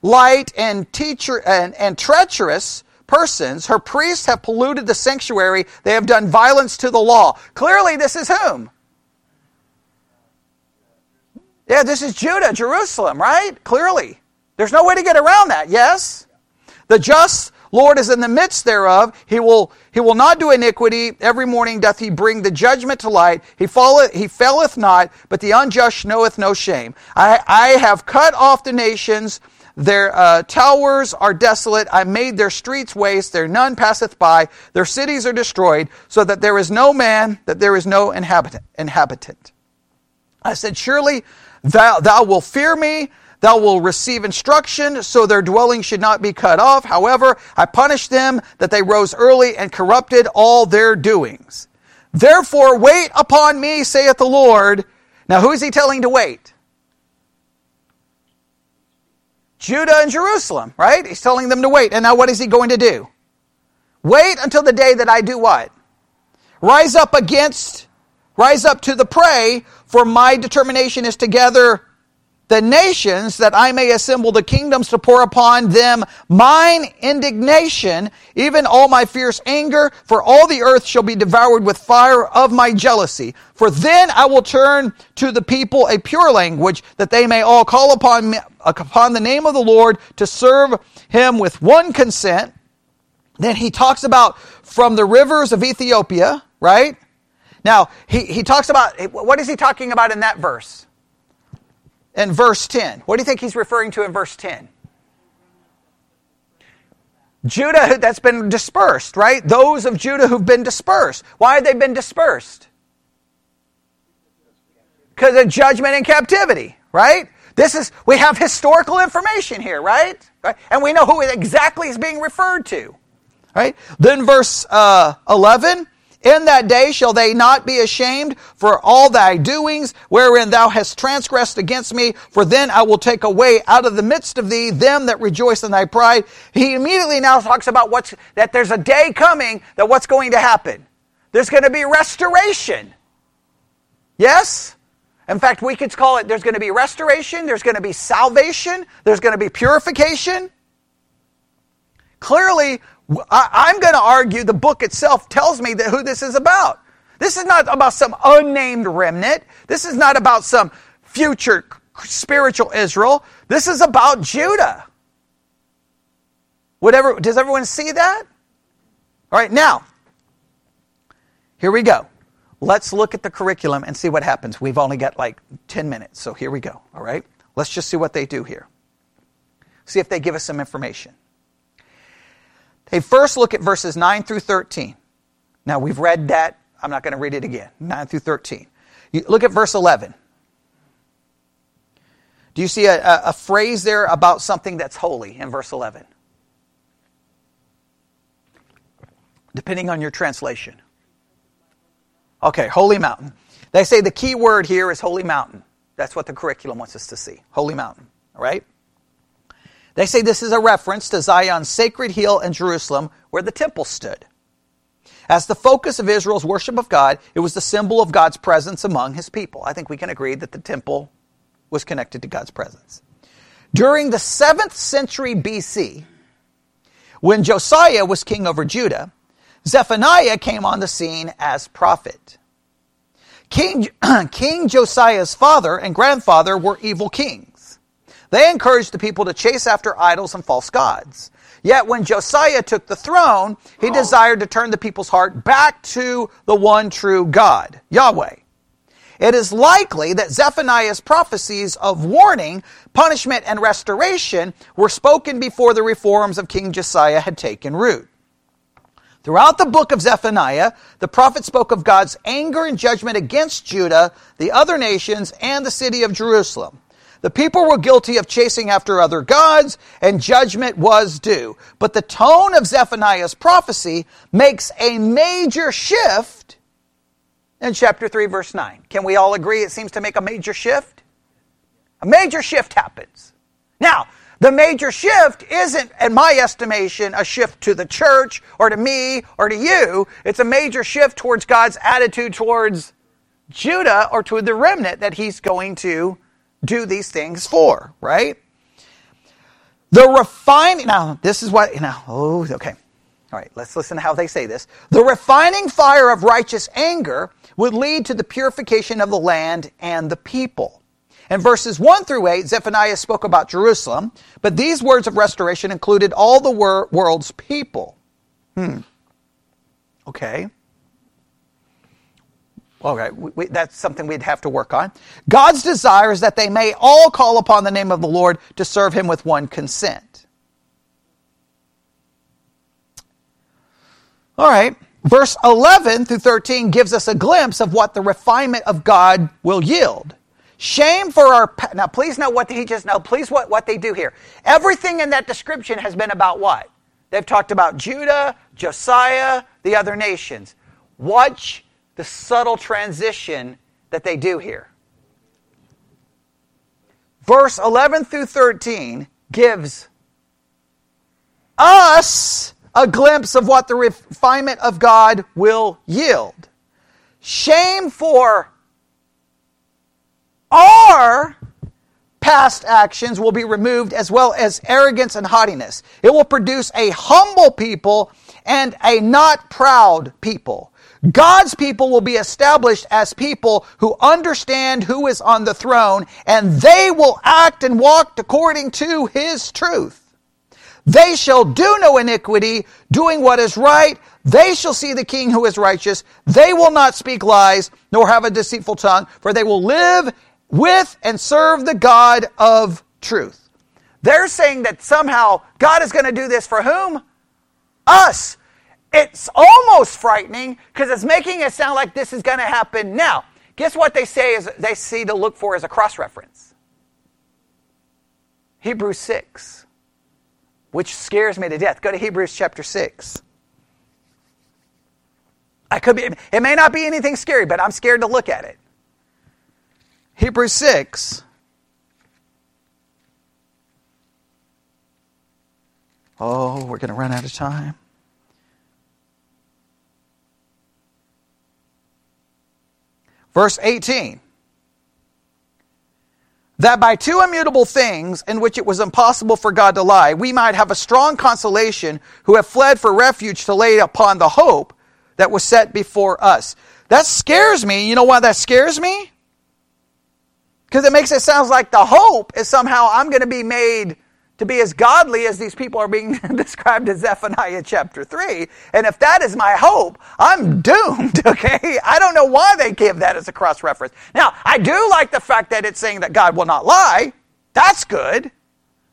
light and teacher and, and treacherous persons. Her priests have polluted the sanctuary. They have done violence to the law. Clearly, this is whom? Yeah, this is Judah, Jerusalem, right? Clearly. There's no way to get around that, yes? The just... Lord is in the midst thereof. He will he will not do iniquity. Every morning doth he bring the judgment to light. He falleth, he faileth not, but the unjust knoweth no shame. I, I have cut off the nations. Their uh, towers are desolate. I made their streets waste. There none passeth by. Their cities are destroyed, so that there is no man, that there is no inhabitant. inhabitant. I said, surely thou, thou wilt fear me. Thou wilt receive instruction, so their dwelling should not be cut off. However, I punished them that they rose early and corrupted all their doings. Therefore, wait upon me, saith the Lord. Now, who is he telling to wait? Judah and Jerusalem, right? He's telling them to wait. And now what is he going to do? Wait until the day that I do what? Rise up against, rise up to the prey, for my determination is to gather the nations, that I may assemble the kingdoms to pour upon them mine indignation, even all my fierce anger, for all the earth shall be devoured with fire of my jealousy. For then I will turn to the people a pure language, that they may all call upon me, upon the name of the Lord, to serve him with one consent. Then he talks about from the rivers of Ethiopia, right? Now, he, he talks about, what is he talking about in that verse? In verse ten. What do you think he's referring to in verse ten? Judah, that's been dispersed, right? Those of Judah who've been dispersed. Why have they been dispersed? Because of judgment and captivity, right? This is, we have historical information here, right? And we know who exactly is being referred to, right? Then verse uh, eleven. In that day shall they not be ashamed for all thy doings, wherein thou hast transgressed against me, for then I will take away out of the midst of thee them that rejoice in thy pride. He immediately now talks about what's, that there's a day coming, that what's going to happen? There's going to be restoration. Yes? In fact, we could call it, there's going to be restoration, there's going to be salvation, there's going to be purification. Clearly, I'm going to argue the book itself tells me that who this is about. This is not about some unnamed remnant. This is not about some future spiritual Israel. This is about Judah. Whatever, does everyone see that? All right, now, here we go. Let's look at the curriculum and see what happens. We've only got like ten minutes, so here we go. All right, let's just see what they do here. See if they give us some information. Hey, first look at verses nine through thirteen. Now, we've read that. I'm not going to read it again. nine through thirteen. You look at verse eleven. Do you see a, a, a phrase there about something that's holy in verse eleven? Depending on your translation. Okay, holy mountain. They say the key word here is holy mountain. That's what the curriculum wants us to see. Holy mountain, all right? They say this is a reference to Zion's sacred hill in Jerusalem, where the temple stood. As the focus of Israel's worship of God, it was the symbol of God's presence among his people. I think we can agree that the temple was connected to God's presence. During the seventh century B C, when Josiah was king over Judah, Zephaniah came on the scene as prophet. King, King Josiah's father and grandfather were evil kings. They encouraged the people to chase after idols and false gods. Yet when Josiah took the throne, he desired to turn the people's heart back to the one true God, Yahweh. It is likely that Zephaniah's prophecies of warning, punishment, and restoration were spoken before the reforms of King Josiah had taken root. Throughout the book of Zephaniah, the prophet spoke of God's anger and judgment against Judah, the other nations, and the city of Jerusalem. The people were guilty of chasing after other gods, and judgment was due. But the tone of Zephaniah's prophecy makes a major shift in chapter three, verse nine. Can we all agree it seems to make a major shift? A major shift happens. Now, the major shift isn't, in my estimation, a shift to the church or to me or to you. It's a major shift towards God's attitude towards Judah or to the remnant that he's going to do these things for, right? The refining, now this is what, now, oh, okay. All right, let's listen to how they say this. The refining fire of righteous anger would lead to the purification of the land and the people. In verses one through eight, Zephaniah spoke about Jerusalem, but these words of restoration included all the wor- world's people. Hmm. Okay. All right, we, we, that's something we'd have to work on. God's desire is that they may all call upon the name of the Lord to serve him with one consent. All right, verse eleven through thirteen gives us a glimpse of what the refinement of God will yield. Shame for our... Now, please know what he just... Now, please what, what they do here. Everything in that description has been about what? They've talked about Judah, Josiah, the other nations. Watch the subtle transition that they do here. Verse eleven through thirteen gives us a glimpse of what the refinement of God will yield. Shame for... our past actions will be removed, as well as arrogance and haughtiness. It will produce a humble people and a not proud people. God's people will be established as people who understand who is on the throne, and they will act and walk according to his truth. They shall do no iniquity, doing what is right. They shall see the king who is righteous. They will not speak lies, nor have a deceitful tongue, for they will live with and serve the God of truth. They're saying that somehow God is going to do this for whom? Us. It's almost frightening because it's making it sound like this is going to happen now. Guess what they say is they see to look for as a cross-reference? Hebrews six, which scares me to death. Go to Hebrews chapter six. I could be. It may not be anything scary, but I'm scared to look at it. Hebrews six. Oh, we're going to run out of time. Verse eighteen. That by two immutable things, in which it was impossible for God to lie, we might have a strong consolation who have fled for refuge to lay upon the hope that was set before us. That scares me. You know why that scares me? Because it makes it sound like the hope is somehow I'm going to be made to be as godly as these people are being described in Zephaniah chapter three. And if that is my hope, I'm doomed, okay? I don't know why they give that as a cross-reference. Now, I do like the fact that it's saying that God will not lie. That's good.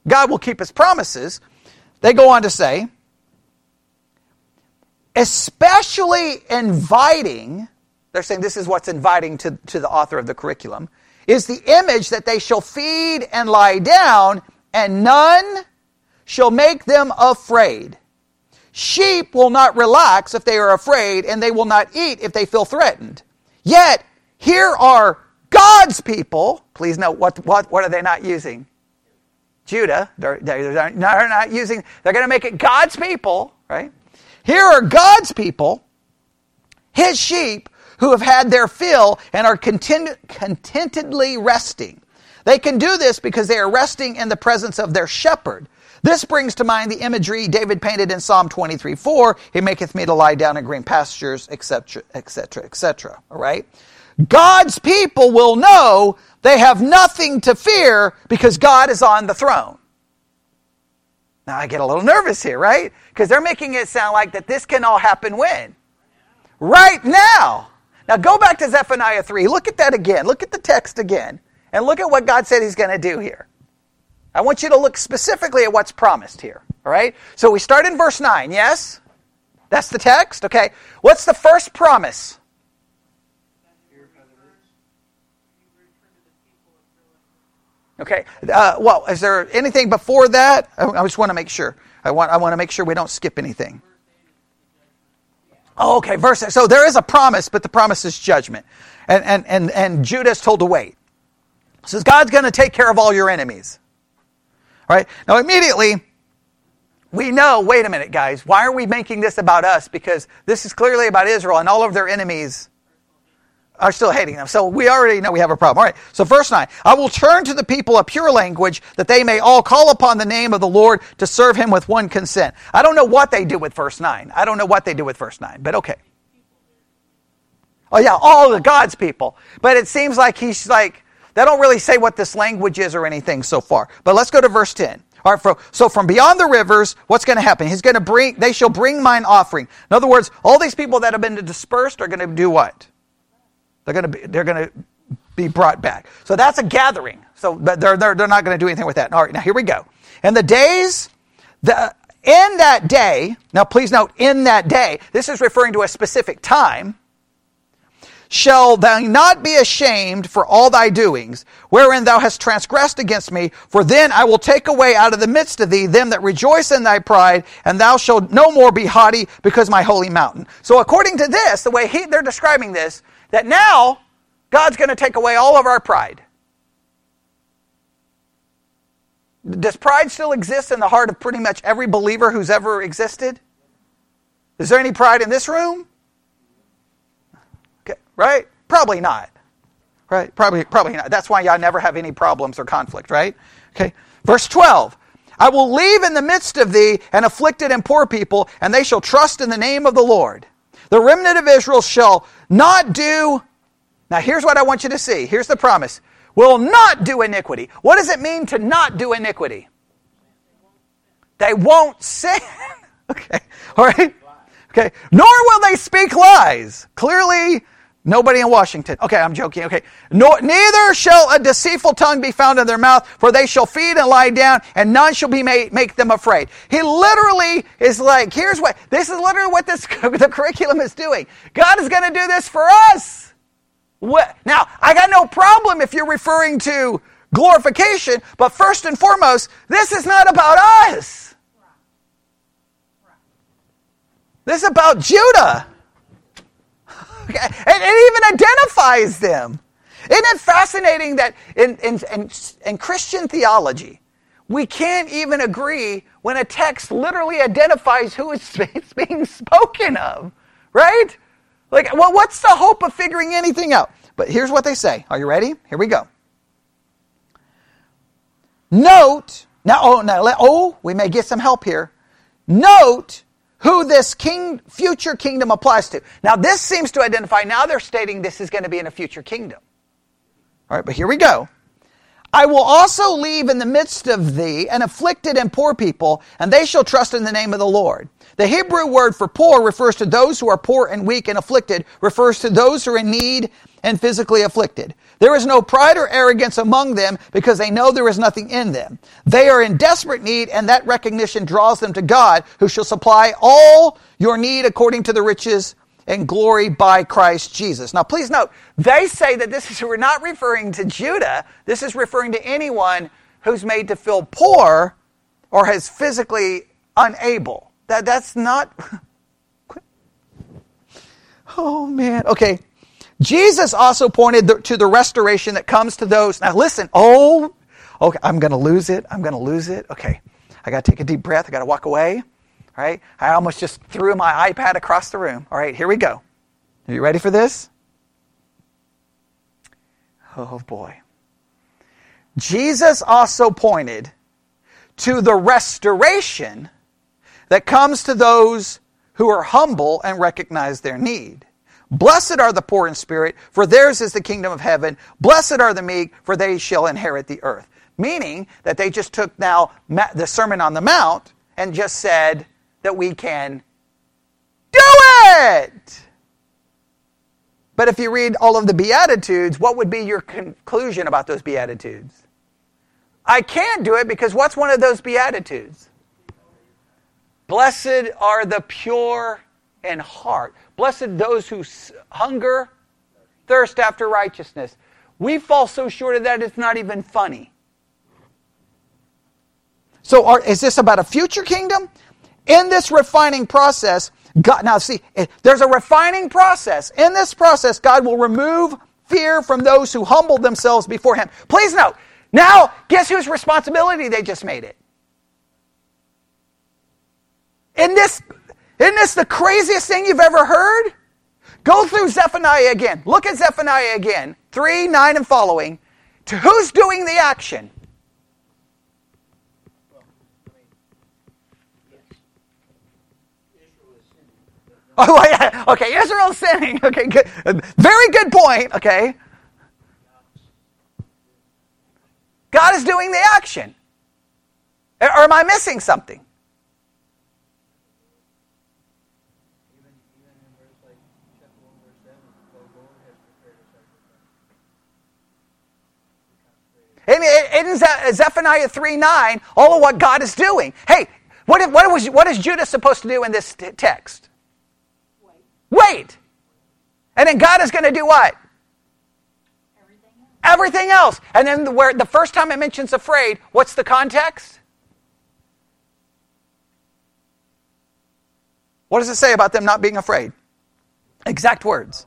God will keep his promises. They go on to say, especially inviting, they're saying this is what's inviting to, to the author of the curriculum, is the image that they shall feed and lie down, and none shall make them afraid. Sheep will not relax if they are afraid, and they will not eat if they feel threatened. Yet, here are God's people. Please note, what, what, what are they not using? Judah. They're, they're, not, they're not using, they're going to make it God's people, right? Here are God's people, his sheep, who have had their fill and are content- contentedly resting. They can do this because they are resting in the presence of their shepherd. This brings to mind the imagery David painted in Psalm twenty-three four. He maketh me to lie down in green pastures, et cetera, et cetera, et cetera. All right? God's people will know they have nothing to fear because God is on the throne. Now, I get a little nervous here, right? Because they're making it sound like that this can all happen when? Right now. Now, go back to Zephaniah three. Look at that again. Look at the text again. And look at what God said he's going to do here. I want you to look specifically at what's promised here. All right? So we start in verse nine, yes? That's the text, okay? What's the first promise? Okay, uh, well, is there anything before that? I, I just want to make sure. I want I want to make sure we don't skip anything. Oh, okay, verse. So there is a promise, but the promise is judgment. And, and, and, and Judah's told to wait. It says, God's going to take care of all your enemies. All right, now immediately, we know, wait a minute, guys. Why are we making this about us? Because this is clearly about Israel, and all of their enemies are still hating them. So we already know we have a problem. All right, so verse nine. I will turn to the people a pure language, that they may all call upon the name of the Lord to serve him with one consent. I don't know what they do with verse nine. I don't know what they do with verse nine, but okay. Oh yeah, all of God's people. But it seems like he's like, they don't really say what this language is or anything so far. But let's go to verse ten. All right, for, so from beyond the rivers, what's going to happen? He's going to bring, they shall bring mine offering. In other words, all these people that have been dispersed are going to do what? They're going to be, they're going to be brought back. So that's a gathering. So they're, they're, they're not going to do anything with that. All right, now here we go. And the days, the in that day, now please note, in that day, this is referring to a specific time, shall thou not be ashamed for all thy doings, wherein thou hast transgressed against me, for then I will take away out of the midst of thee them that rejoice in thy pride, and thou shalt no more be haughty, because my holy mountain. So according to this, the way he, they're describing this, that now God's going to take away all of our pride. Does pride still exist in the heart of pretty much every believer who's ever existed? Is there any pride in this room? Okay, right? Probably not. Right? Probably, probably not. That's why y'all never have any problems or conflict, right? Okay. Verse twelve. I will leave in the midst of thee an afflicted and poor people, and they shall trust in the name of the Lord. The remnant of Israel shall not do... Now here's what I want you to see. Here's the promise. Will not do iniquity. What does it mean to not do iniquity? They won't sin. Okay. All right. Okay. Nor will they speak lies. Clearly, nobody in Washington. Okay, I'm joking. Okay. Nor, neither shall a deceitful tongue be found in their mouth, for they shall feed and lie down, and none shall be made, make them afraid. He literally is like, here's what, this is literally what this the curriculum is doing. God is going to do this for us. What? Now, I got no problem if you're referring to glorification, but first and foremost, this is not about us. This is about Judah. Okay. And it even identifies them. Isn't it fascinating that in, in, in, in Christian theology, we can't even agree when a text literally identifies who it's being spoken of, right? Like, well, what's the hope of figuring anything out? But here's what they say. Are you ready? Here we go. Note, now, oh, now, oh, we may get some help here. Note who this king, future kingdom applies to. Now this seems to identify, now they're stating this is going to be in a future kingdom. All right, but here we go. I will also leave in the midst of thee an afflicted and poor people, and they shall trust in the name of the Lord. The Hebrew word for poor refers to those who are poor and weak, and afflicted refers to those who are in need and physically afflicted. There is no pride or arrogance among them, because they know there is nothing in them. They are in desperate need, and that recognition draws them to God, who shall supply all your need according to the riches and glory by Christ Jesus. Now, please note, they say that this is, we're not referring to Judah. This is referring to anyone who's made to feel poor or is physically unable. That That's not... Oh, man. Okay. Jesus also pointed the, to the restoration that comes to those... Now, listen. Oh, okay. I'm going to lose it. I'm going to lose it. Okay. I got to take a deep breath. I got to walk away. All right, I almost just threw my iPad across the room. All right, here we go. Are you ready for this? Oh, boy. Jesus also pointed to the restoration that comes to those who are humble and recognize their need. Blessed are the poor in spirit, for theirs is the kingdom of heaven. Blessed are the meek, for they shall inherit the earth. Meaning that they just took now the Sermon on the Mount and just said that we can do it. But if you read all of the Beatitudes, what would be your conclusion about those Beatitudes? I can't do it, because what's one of those Beatitudes? Blessed are the pure in heart. Blessed those who hunger, thirst after righteousness. We fall so short of that it's not even funny. So are, is this about a future kingdom? In this refining process, God, now see, there's a refining process. In this process, God will remove fear from those who humbled themselves before Him. Please note, now, guess whose responsibility they just made it? In this... Isn't this the craziest thing you've ever heard? Go through Zephaniah again. Look at Zephaniah again. three, nine, and following. To who's doing the action? Oh, yeah. Okay, Israel's sinning. Okay, good. Very good point. Okay. God is doing the action. Or am I missing something? In, in Zephaniah three nine, all of what God is doing. Hey, what, what, was, what is Judah supposed to do in this t- text? Wait. Wait. And then God is going to do what? Everything else. Everything else. And then the, where, the first time it mentions afraid, what's the context? What does it say about them not being afraid? Exact words.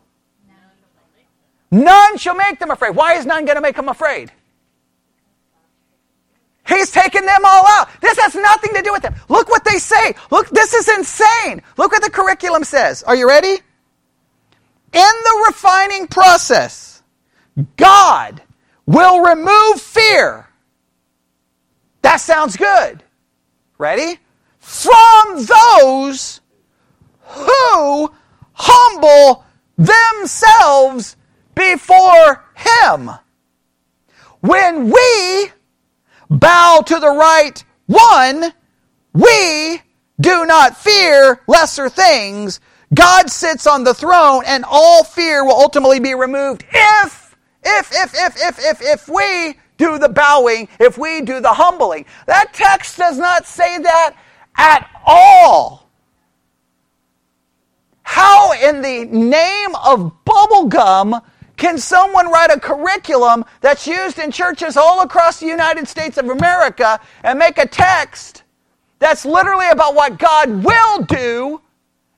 None, none shall make them afraid. Why is none going to make them afraid? He's taken them all out. This has nothing to do with them. Look what they say. Look, this is insane. Look what the curriculum says. Are you ready? In the refining process, God will remove fear. That sounds good. Ready? From those who humble themselves before Him. When we bow to the right one, we do not fear lesser things. God sits on the throne, and all fear will ultimately be removed if, if, if, if, if, if, if we do the bowing, if we do the humbling. That text does not say that at all. How in the name of bubblegum can someone write a curriculum that's used in churches all across the United States of America and make a text that's literally about what God will do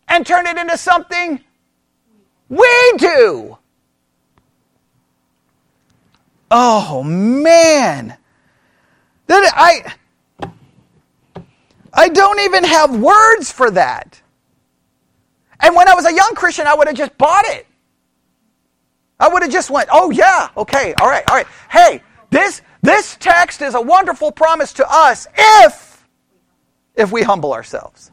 and turn it into something we do? Oh, man. I, I don't even have words for that. And when I was a young Christian, I would have just bought it. I would have just went, oh yeah, okay, all right, all right. Hey, this this text is a wonderful promise to us if, if we humble ourselves.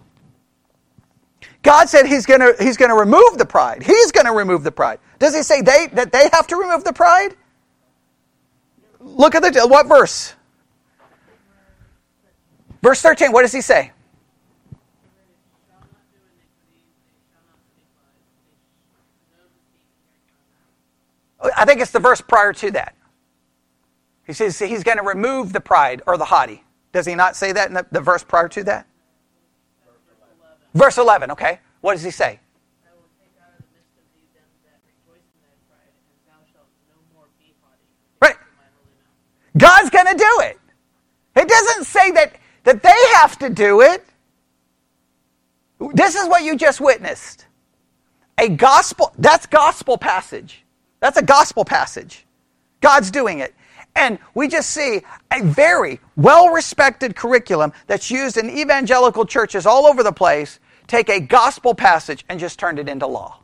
God said He's gonna He's gonna remove the pride. He's gonna remove the pride. Does He say they that they have to remove the pride? Look at the what verse? Verse thirteen. What does He say? I think it's the verse prior to that. He says He's going to remove the pride or the haughty. Does He not say that in the, the verse prior to that? Verse eleven. Verse eleven, okay. What does He say? I will take out of the midst of thee them that rejoice in thy pride, and thou shalt no more be haughty. Right. God's going to do it. It doesn't say that, that they have to do it. This is what you just witnessed. A gospel, that's gospel passage. That's a gospel passage. God's doing it. And we just see a very well-respected curriculum that's used in evangelical churches all over the place take a gospel passage and just turn it into law.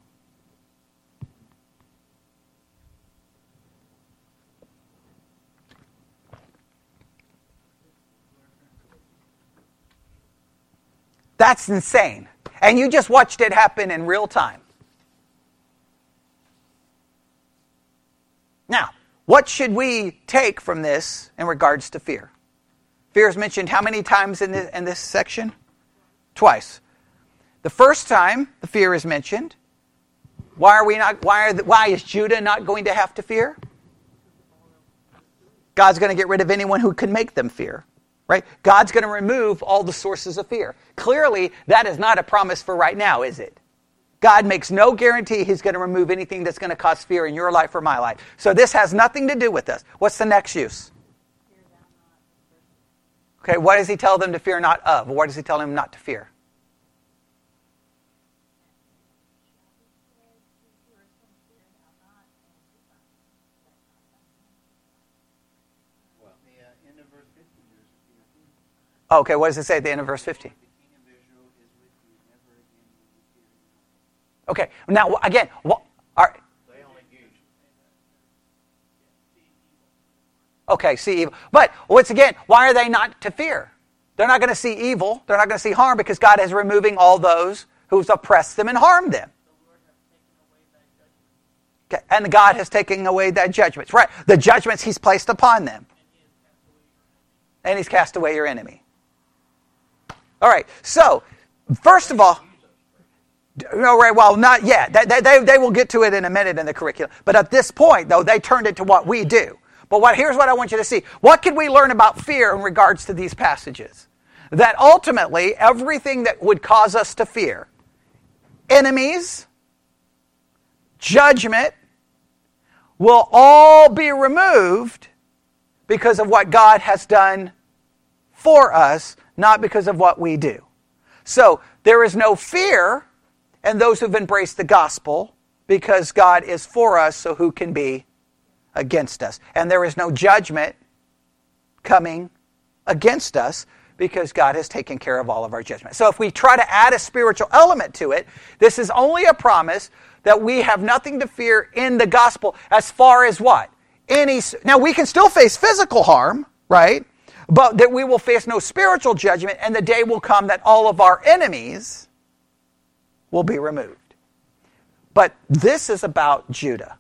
That's insane. And you just watched it happen in real time. Now, what should we take from this in regards to fear? Fear is mentioned how many times in this, in this section? Twice. The first time the fear is mentioned, why are we not? Why are the, why is Judah not going to have to fear? God's going to get rid of anyone who can make them fear. Right? God's going to remove all the sources of fear. Clearly, that is not a promise for right now, is it? God makes no guarantee he's going to remove anything that's going to cause fear in your life or my life. So this has nothing to do with us. What's the next use? Okay, what does he tell them to fear not of? What does he tell them not to fear? Okay, what does it say at the end of verse fifteen? Okay, now again, what are... Okay, see evil. But once again, why are they not to fear? They're not going to see evil. They're not going to see harm because God is removing all those who've oppressed them and harmed them. Okay, and God has taken away that judgment. Right, the judgments he's placed upon them. And he's cast away your enemy. All right, so, first of all, no, right, well, not yet. They, they, they will get to it in a minute in the curriculum. But at this point, though, they turned it to what we do. But what here's what I want you to see. What can we learn about fear in regards to these passages? That ultimately, everything that would cause us to fear, enemies, judgment, will all be removed because of what God has done for us, not because of what we do. So there is no fear in those who've embraced the gospel because God is for us, so who can be against us? And there is no judgment coming against us because God has taken care of all of our judgment. So if we try to add a spiritual element to it, this is only a promise that we have nothing to fear in the gospel as far as what? Any, now, we can still face physical harm, right? But that we will face no spiritual judgment, and the day will come that all of our enemies will be removed. But this is about Judah.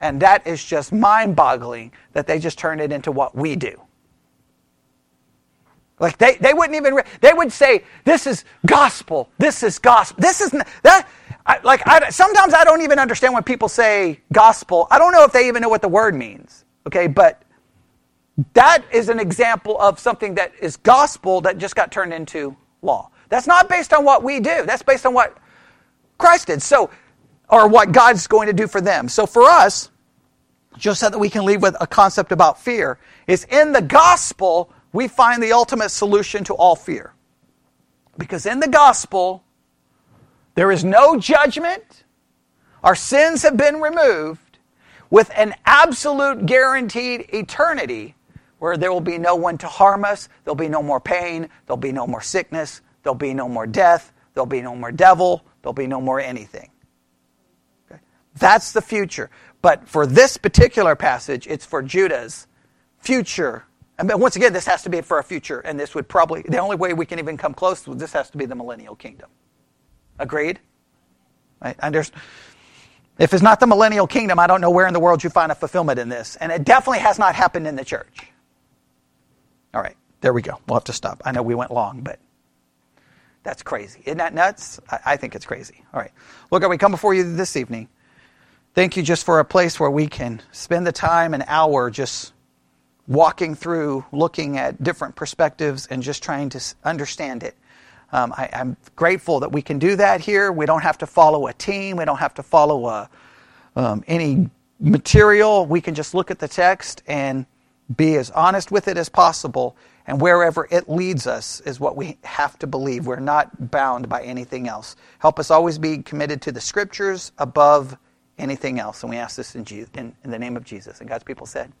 And that is just mind-boggling that they just turn it into what we do. Like, they, they wouldn't even, re- they would say, this is gospel, this is gospel, this is, n- that, I, like, I, sometimes I don't even understand when people say gospel. I don't know if they even know what the word means, okay, but that is an example of something that is gospel that just got turned into law. That's not based on what we do, that's based on what Christ did, so, or what God's going to do for them. So for us, just so that we can leave with a concept about fear, is in the gospel, we find the ultimate solution to all fear. Because in the gospel, there is no judgment. Our sins have been removed with an absolute guaranteed eternity where there will be no one to harm us. There'll be no more pain. There'll be no more sickness. There'll be no more death. There'll be no more devil. There'll be no more anything. Okay? That's the future. But for this particular passage, it's for Judah's future. And once again, this has to be for a future, and this would probably, the only way we can even come close to this has to be the millennial kingdom. Agreed? Right? If it's not the millennial kingdom, I don't know where in the world you find a fulfillment in this. And it definitely has not happened in the church. All right, there we go. We'll have to stop. I know we went long, but that's crazy. Isn't that nuts? I, I think it's crazy. All right. Look, God, we come before you this evening. Thank you just for a place where we can spend the time, an hour, just walking through, looking at different perspectives and just trying to understand it. Um, I, I'm grateful that we can do that here. We don't have to follow a team. We don't have to follow a, um, any material. We can just look at the text and be as honest with it as possible. And wherever it leads us is what we have to believe. We're not bound by anything else. Help us always be committed to the Scriptures above anything else. And we ask this in, Je- in, in the name of Jesus. And God's people said...